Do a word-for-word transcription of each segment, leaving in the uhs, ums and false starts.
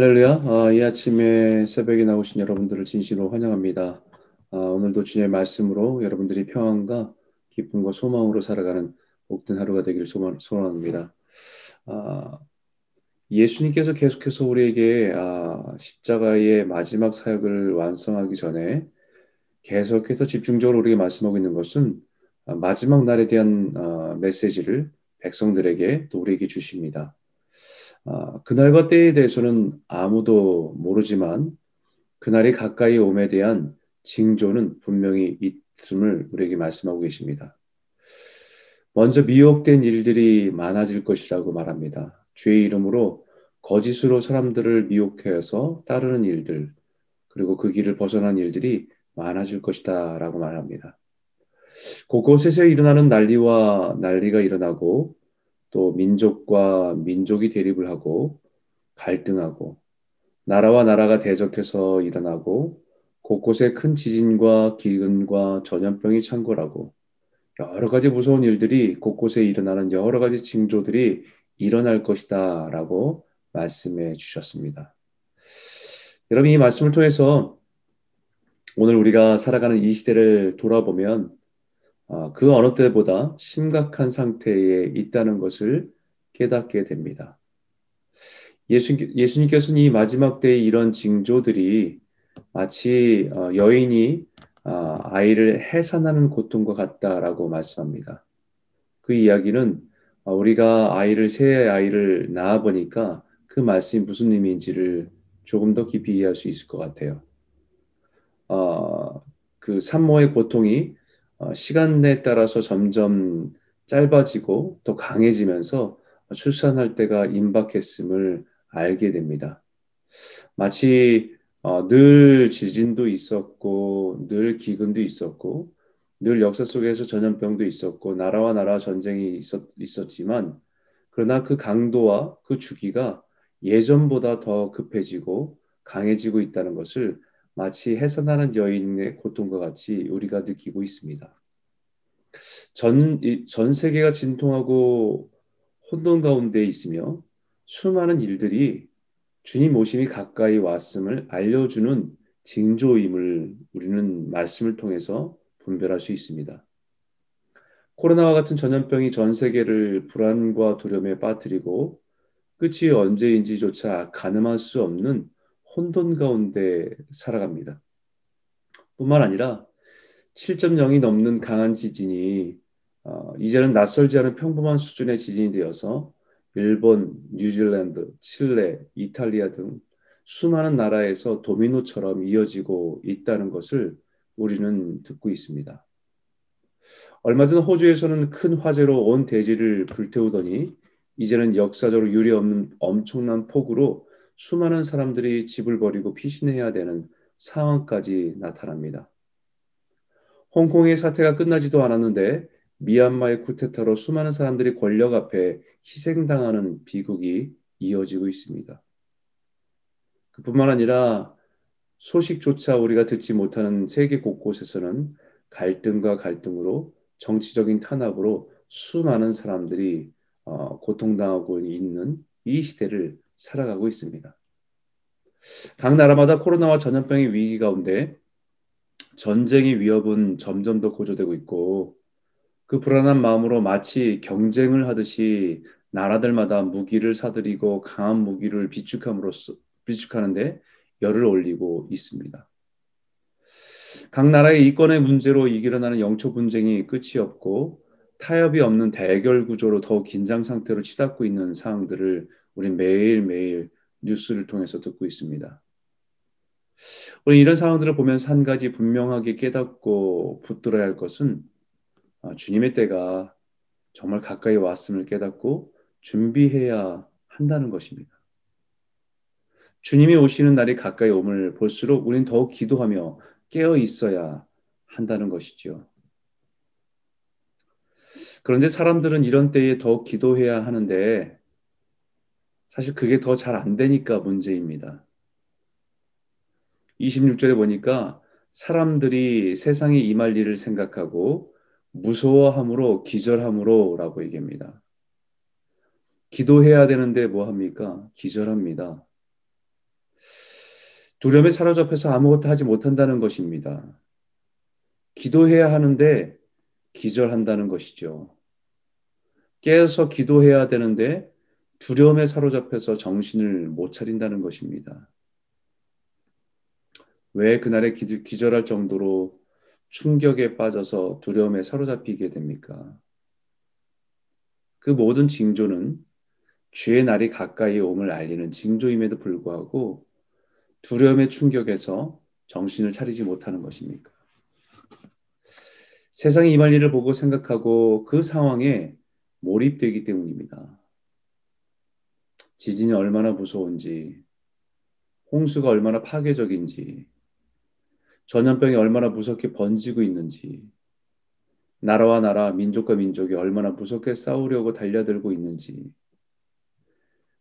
할렐루야. 아, 이 아침에 새벽에 나오신 여러분들을 진심으로 환영합니다. 아, 오늘도 주님의 말씀으로 여러분들이 평안과 기쁨과 소망으로 살아가는 복된 하루가 되기를 소망, 소원합니다. 아, 예수님께서 계속해서 우리에게 아, 십자가의 마지막 사역을 완성하기 전에 계속해서 집중적으로 우리에게 말씀하고 있는 것은 아, 마지막 날에 대한 아, 메시지를 백성들에게 또 우리에게 주십니다. 아, 그날과 때에 대해서는 아무도 모르지만 그날이 가까이 옴에 대한 징조는 분명히 있음을 우리에게 말씀하고 계십니다. 먼저 미혹된 일들이 많아질 것이라고 말합니다. 주의 이름으로 거짓으로 사람들을 미혹해서 따르는 일들, 그리고 그 길을 벗어난 일들이 많아질 것이다 라고 말합니다. 곳곳에서 일어나는 난리와 난리가 일어나고 또 민족과 민족이 대립을 하고 갈등하고 나라와 나라가 대적해서 일어나고 곳곳에 큰 지진과 기근과 전염병이 창궐하고 여러 가지 무서운 일들이 곳곳에 일어나는 여러 가지 징조들이 일어날 것이다 라고 말씀해 주셨습니다. 여러분, 이 말씀을 통해서 오늘 우리가 살아가는 이 시대를 돌아보면 그 어느 때보다 심각한 상태에 있다는 것을 깨닫게 됩니다. 예수, 예수님께서는 이 마지막 때의 이런 징조들이 마치 여인이 아이를 해산하는 고통과 같다라고 말씀합니다. 그 이야기는 우리가 아이를 새 아이를 낳아보니까 그 말씀이 무슨 의미인지를 조금 더 깊이 이해할 수 있을 것 같아요. 그 산모의 고통이 시간에 따라서 점점 짧아지고 또 강해지면서 출산할 때가 임박했음을 알게 됩니다. 마치 늘 지진도 있었고 늘 기근도 있었고 늘 역사 속에서 전염병도 있었고 나라와 나라 전쟁이 있었, 있었지만 그러나 그 강도와 그 주기가 예전보다 더 급해지고 강해지고 있다는 것을 마치 해산하는 여인의 고통과 같이 우리가 느끼고 있습니다. 전, 전 세계가 진통하고 혼돈 가운데 있으며 수많은 일들이 주님 오심이 가까이 왔음을 알려주는 징조임을 우리는 말씀을 통해서 분별할 수 있습니다. 코로나와 같은 전염병이 전 세계를 불안과 두려움에 빠뜨리고 끝이 언제인지조차 가늠할 수 없는 혼돈 가운데 살아갑니다. 뿐만 아니라 칠 점 영이 넘는 강한 지진이 어, 이제는 낯설지 않은 평범한 수준의 지진이 되어서 일본, 뉴질랜드, 칠레, 이탈리아 등 수많은 나라에서 도미노처럼 이어지고 있다는 것을 우리는 듣고 있습니다. 얼마 전 호주에서는 큰 화재로 온 대지를 불태우더니 이제는 역사적으로 유례없는 엄청난 폭우로 수많은 사람들이 집을 버리고 피신해야 되는 상황까지 나타납니다. 홍콩의 사태가 끝나지도 않았는데 미얀마의 쿠데타로 수많은 사람들이 권력 앞에 희생당하는 비극이 이어지고 있습니다. 그뿐만 아니라 소식조차 우리가 듣지 못하는 세계 곳곳에서는 갈등과 갈등으로 정치적인 탄압으로 수많은 사람들이 고통당하고 있는 이 시대를 살아가고 있습니다. 각 나라마다 코로나와 전염병의 위기 가운데 전쟁의 위협은 점점 더 고조되고 있고 그 불안한 마음으로 마치 경쟁을 하듯이 나라들마다 무기를 사들이고 강한 무기를 비축함으로써 비축하는데 열을 올리고 있습니다. 각 나라의 이권의 문제로 일어나는 영토 분쟁이 끝이 없고 타협이 없는 대결 구조로 더욱 긴장 상태로 치닫고 있는 상황들을 우리 매일매일 뉴스를 통해서 듣고 있습니다. 우리 이런 상황들을 보면서 한 가지 분명하게 깨닫고 붙들어야 할 것은 주님의 때가 정말 가까이 왔음을 깨닫고 준비해야 한다는 것입니다. 주님이 오시는 날이 가까이 옴을 볼수록 우리는 더욱 기도하며 깨어 있어야 한다는 것이지요. 그런데 사람들은 이런 때에 더욱 기도해야 하는데 사실 그게 더 잘 안 되니까 문제입니다. 이십육 절에 보니까 사람들이 세상에 임할 일을 생각하고 무서워함으로 기절함으로 라고 얘기합니다. 기도해야 되는데 뭐합니까? 기절합니다. 두려움에 사로잡혀서 아무것도 하지 못한다는 것입니다. 기도해야 하는데 기절한다는 것이죠. 깨어서 기도해야 되는데 두려움에 사로잡혀서 정신을 못 차린다는 것입니다. 왜 그날에 기절할 정도로 충격에 빠져서 두려움에 사로잡히게 됩니까? 그 모든 징조는 주의 날이 가까이 옴을 알리는 징조임에도 불구하고 두려움의 충격에서 정신을 차리지 못하는 것입니까? 세상이 임할 일을 보고 생각하고 그 상황에 몰입되기 때문입니다. 지진이 얼마나 무서운지, 홍수가 얼마나 파괴적인지, 전염병이 얼마나 무섭게 번지고 있는지, 나라와 나라, 민족과 민족이 얼마나 무섭게 싸우려고 달려들고 있는지,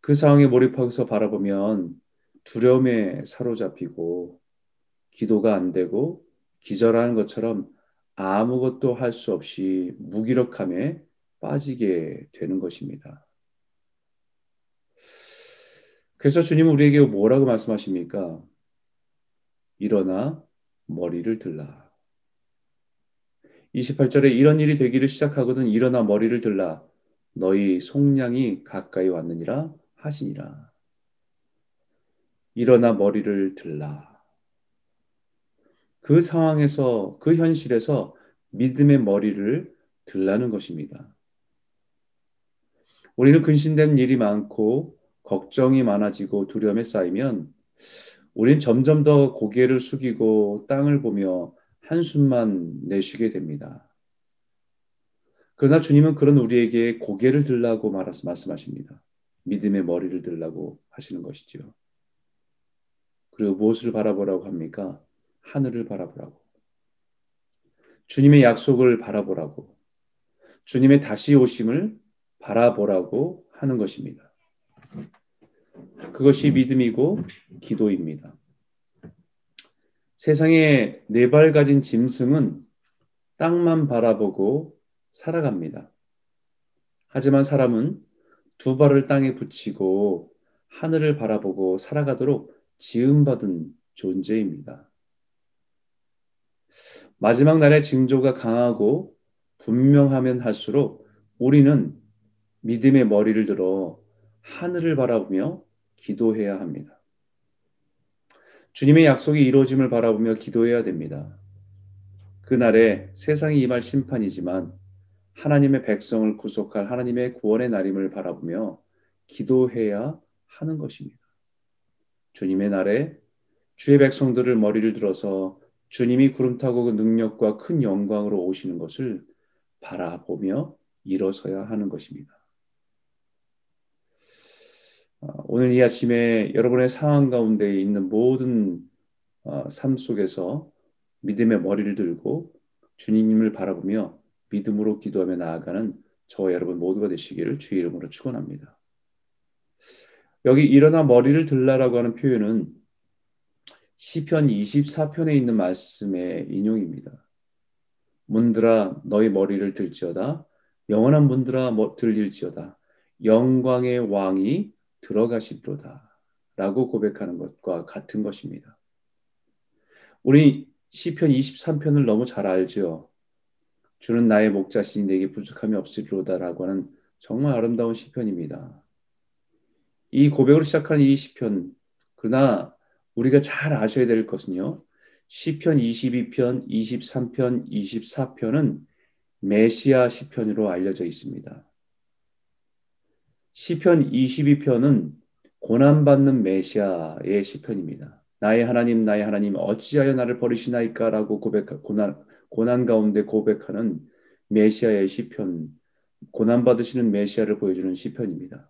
그 상황에 몰입해서 바라보면 두려움에 사로잡히고 기도가 안 되고 기절하는 것처럼 아무것도 할 수 없이 무기력함에 빠지게 되는 것입니다. 그래서 주님은 우리에게 뭐라고 말씀하십니까? 일어나 머리를 들라. 이십팔 절에 이런 일이 되기를 시작하거든 일어나 머리를 들라. 너희 속량이 가까이 왔느니라 하시니라. 일어나 머리를 들라. 그 상황에서, 그 현실에서 믿음의 머리를 들라는 것입니다. 우리는 근심된 일이 많고 걱정이 많아지고 두려움에 쌓이면 우린 점점 더 고개를 숙이고 땅을 보며 한숨만 내쉬게 됩니다. 그러나 주님은 그런 우리에게 고개를 들라고 말씀하십니다. 믿음의 머리를 들라고 하시는 것이지요. 그리고 무엇을 바라보라고 합니까? 하늘을 바라보라고. 주님의 약속을 바라보라고. 주님의 다시 오심을 바라보라고 하는 것입니다. 그것이 믿음이고 기도입니다. 세상에 네 발 가진 짐승은 땅만 바라보고 살아갑니다. 하지만 사람은 두 발을 땅에 붙이고 하늘을 바라보고 살아가도록 지음받은 존재입니다. 마지막 날의 징조가 강하고 분명하면 할수록 우리는 믿음의 머리를 들어 하늘을 바라보며 기도해야 합니다. 주님의 약속이 이루어짐을 바라보며 기도해야 됩니다. 그날에 세상이 임할 심판이지만 하나님의 백성을 구속할 하나님의 구원의 날임을 바라보며 기도해야 하는 것입니다. 주님의 날에 주의 백성들을 머리를 들어서 주님이 구름 타고 그 능력과 큰 영광으로 오시는 것을 바라보며 일어서야 하는 것입니다. 오늘 이 아침에 여러분의 상황 가운데 있는 모든 삶 속에서 믿음의 머리를 들고 주님을 바라보며 믿음으로 기도하며 나아가는 저와 여러분 모두가 되시기를 주의 이름으로 축원합니다. 여기 일어나 머리를 들라라고 하는 표현은 시편 이십사 편에 있는 말씀의 인용입니다. 문들아 너희 머리를 들지어다. 영원한 문들아 들릴지어다. 영광의 왕이 들어가시도다 라고 고백하는 것과 같은 것입니다. 우리 시편 이십삼 편을 너무 잘 알죠. 주는 나의 목자시니 내게 부족함이 없으리로다 라고 하는 정말 아름다운 시편입니다. 이 고백으로 시작하는 이 시편, 그러나 우리가 잘 아셔야 될 것은요, 시편 이십이 편, 이십삼 편, 이십사 편은 메시아 시편으로 알려져 있습니다. 시편 이십이 편은 고난받는 메시아의 시편입니다. 나의 하나님, 나의 하나님, 어찌하여 나를 버리시나이까 라고 고백, 고난, 고난 가운데 고백하는 메시아의 시편, 고난받으시는 메시아를 보여주는 시편입니다.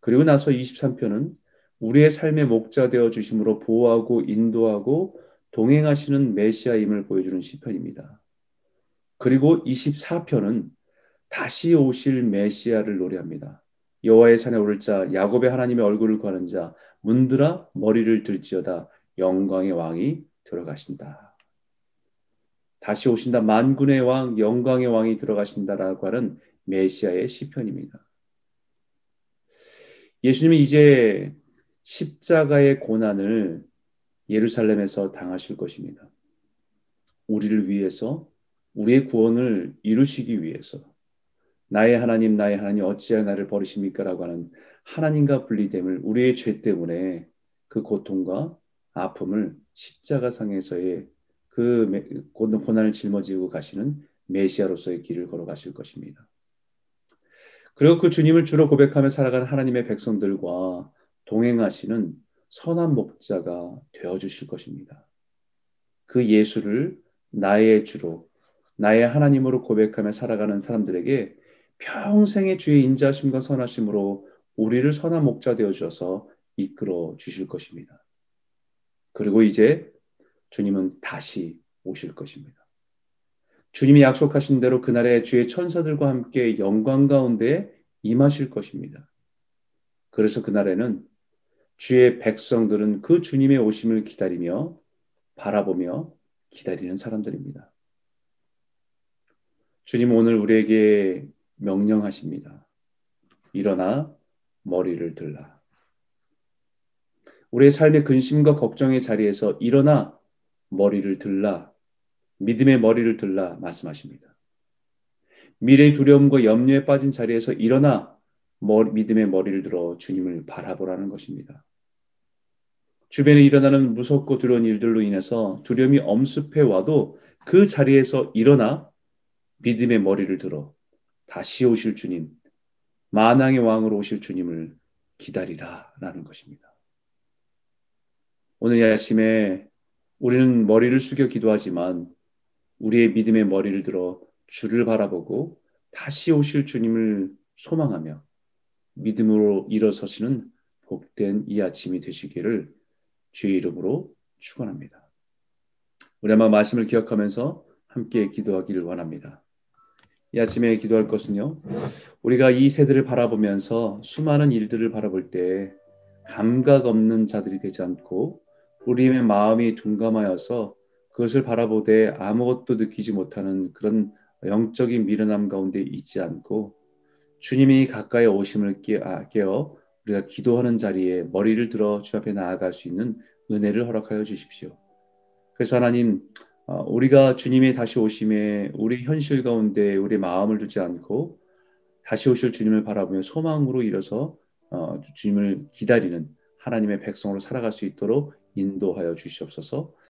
그리고 나서 이십삼 편은 우리의 삶의 목자 되어 주심으로 보호하고 인도하고 동행하시는 메시아임을 보여주는 시편입니다. 그리고 이십사 편은 다시 오실 메시아를 노래합니다. 여호와의 산에 오를 자, 야곱의 하나님의 얼굴을 구하는 자, 문들아 머리를 들지어다. 영광의 왕이 들어가신다. 다시 오신다. 만군의 왕, 영광의 왕이 들어가신다라고 하는 메시아의 시편입니다. 예수님이 이제 십자가의 고난을 예루살렘에서 당하실 것입니다. 우리를 위해서, 우리의 구원을 이루시기 위해서 나의 하나님, 나의 하나님 어찌하여 나를 버리십니까? 라고 하는 하나님과 분리됨을, 우리의 죄 때문에 그 고통과 아픔을 십자가상에서의 그 고난을 짊어지고 가시는 메시아로서의 길을 걸어가실 것입니다. 그리고 그 주님을 주로 고백하며 살아가는 하나님의 백성들과 동행하시는 선한 목자가 되어주실 것입니다. 그 예수를 나의 주로, 나의 하나님으로 고백하며 살아가는 사람들에게 평생의 주의 인자심과 선하심으로 우리를 선한 목자 되어주셔서 이끌어 주실 것입니다. 그리고 이제 주님은 다시 오실 것입니다. 주님이 약속하신 대로 그날에 주의 천사들과 함께 영광 가운데 임하실 것입니다. 그래서 그날에는 주의 백성들은 그 주님의 오심을 기다리며 바라보며 기다리는 사람들입니다. 주님 오늘 우리에게 명령하십니다. 일어나 머리를 들라. 우리의 삶의 근심과 걱정의 자리에서 일어나 머리를 들라. 믿음의 머리를 들라 말씀하십니다. 미래의 두려움과 염려에 빠진 자리에서 일어나 머리, 믿음의 머리를 들어 주님을 바라보라는 것입니다. 주변에 일어나는 무섭고 두려운 일들로 인해서 두려움이 엄습해와도 그 자리에서 일어나 믿음의 머리를 들어 다시 오실 주님, 만왕의 왕으로 오실 주님을 기다리라라는 것입니다. 오늘 이 아침에 우리는 머리를 숙여 기도하지만 우리의 믿음의 머리를 들어 주를 바라보고 다시 오실 주님을 소망하며 믿음으로 일어서시는 복된 이 아침이 되시기를 주의 이름으로 축원합니다. 우리 아마 말씀을 기억하면서 함께 기도하기를 원합니다. 이 아침에 기도할 것은요, 우리가 이 세대를 바라보면서 수많은 일들을 바라볼 때 감각 없는 자들이 되지 않고 우리의 마음이 둔감하여서 그것을 바라보되 아무것도 느끼지 못하는 그런 영적인 미련함 가운데 있지 않고 주님이 가까이 오심을 깨어 우리가 기도하는 자리에 머리를 들어 주 앞에 나아갈 수 있는 은혜를 허락하여 주십시오. 그래서 하나님, 우리가 주님의 다시 오심에 우리 현실 가운데 우리 마음을 두지 않고 다시 오실 주님을 바라보며 소망으로 일어서 주님을 기다리는 하나님의 백성으로 살아갈 수 있도록 인도하여 주시옵소서.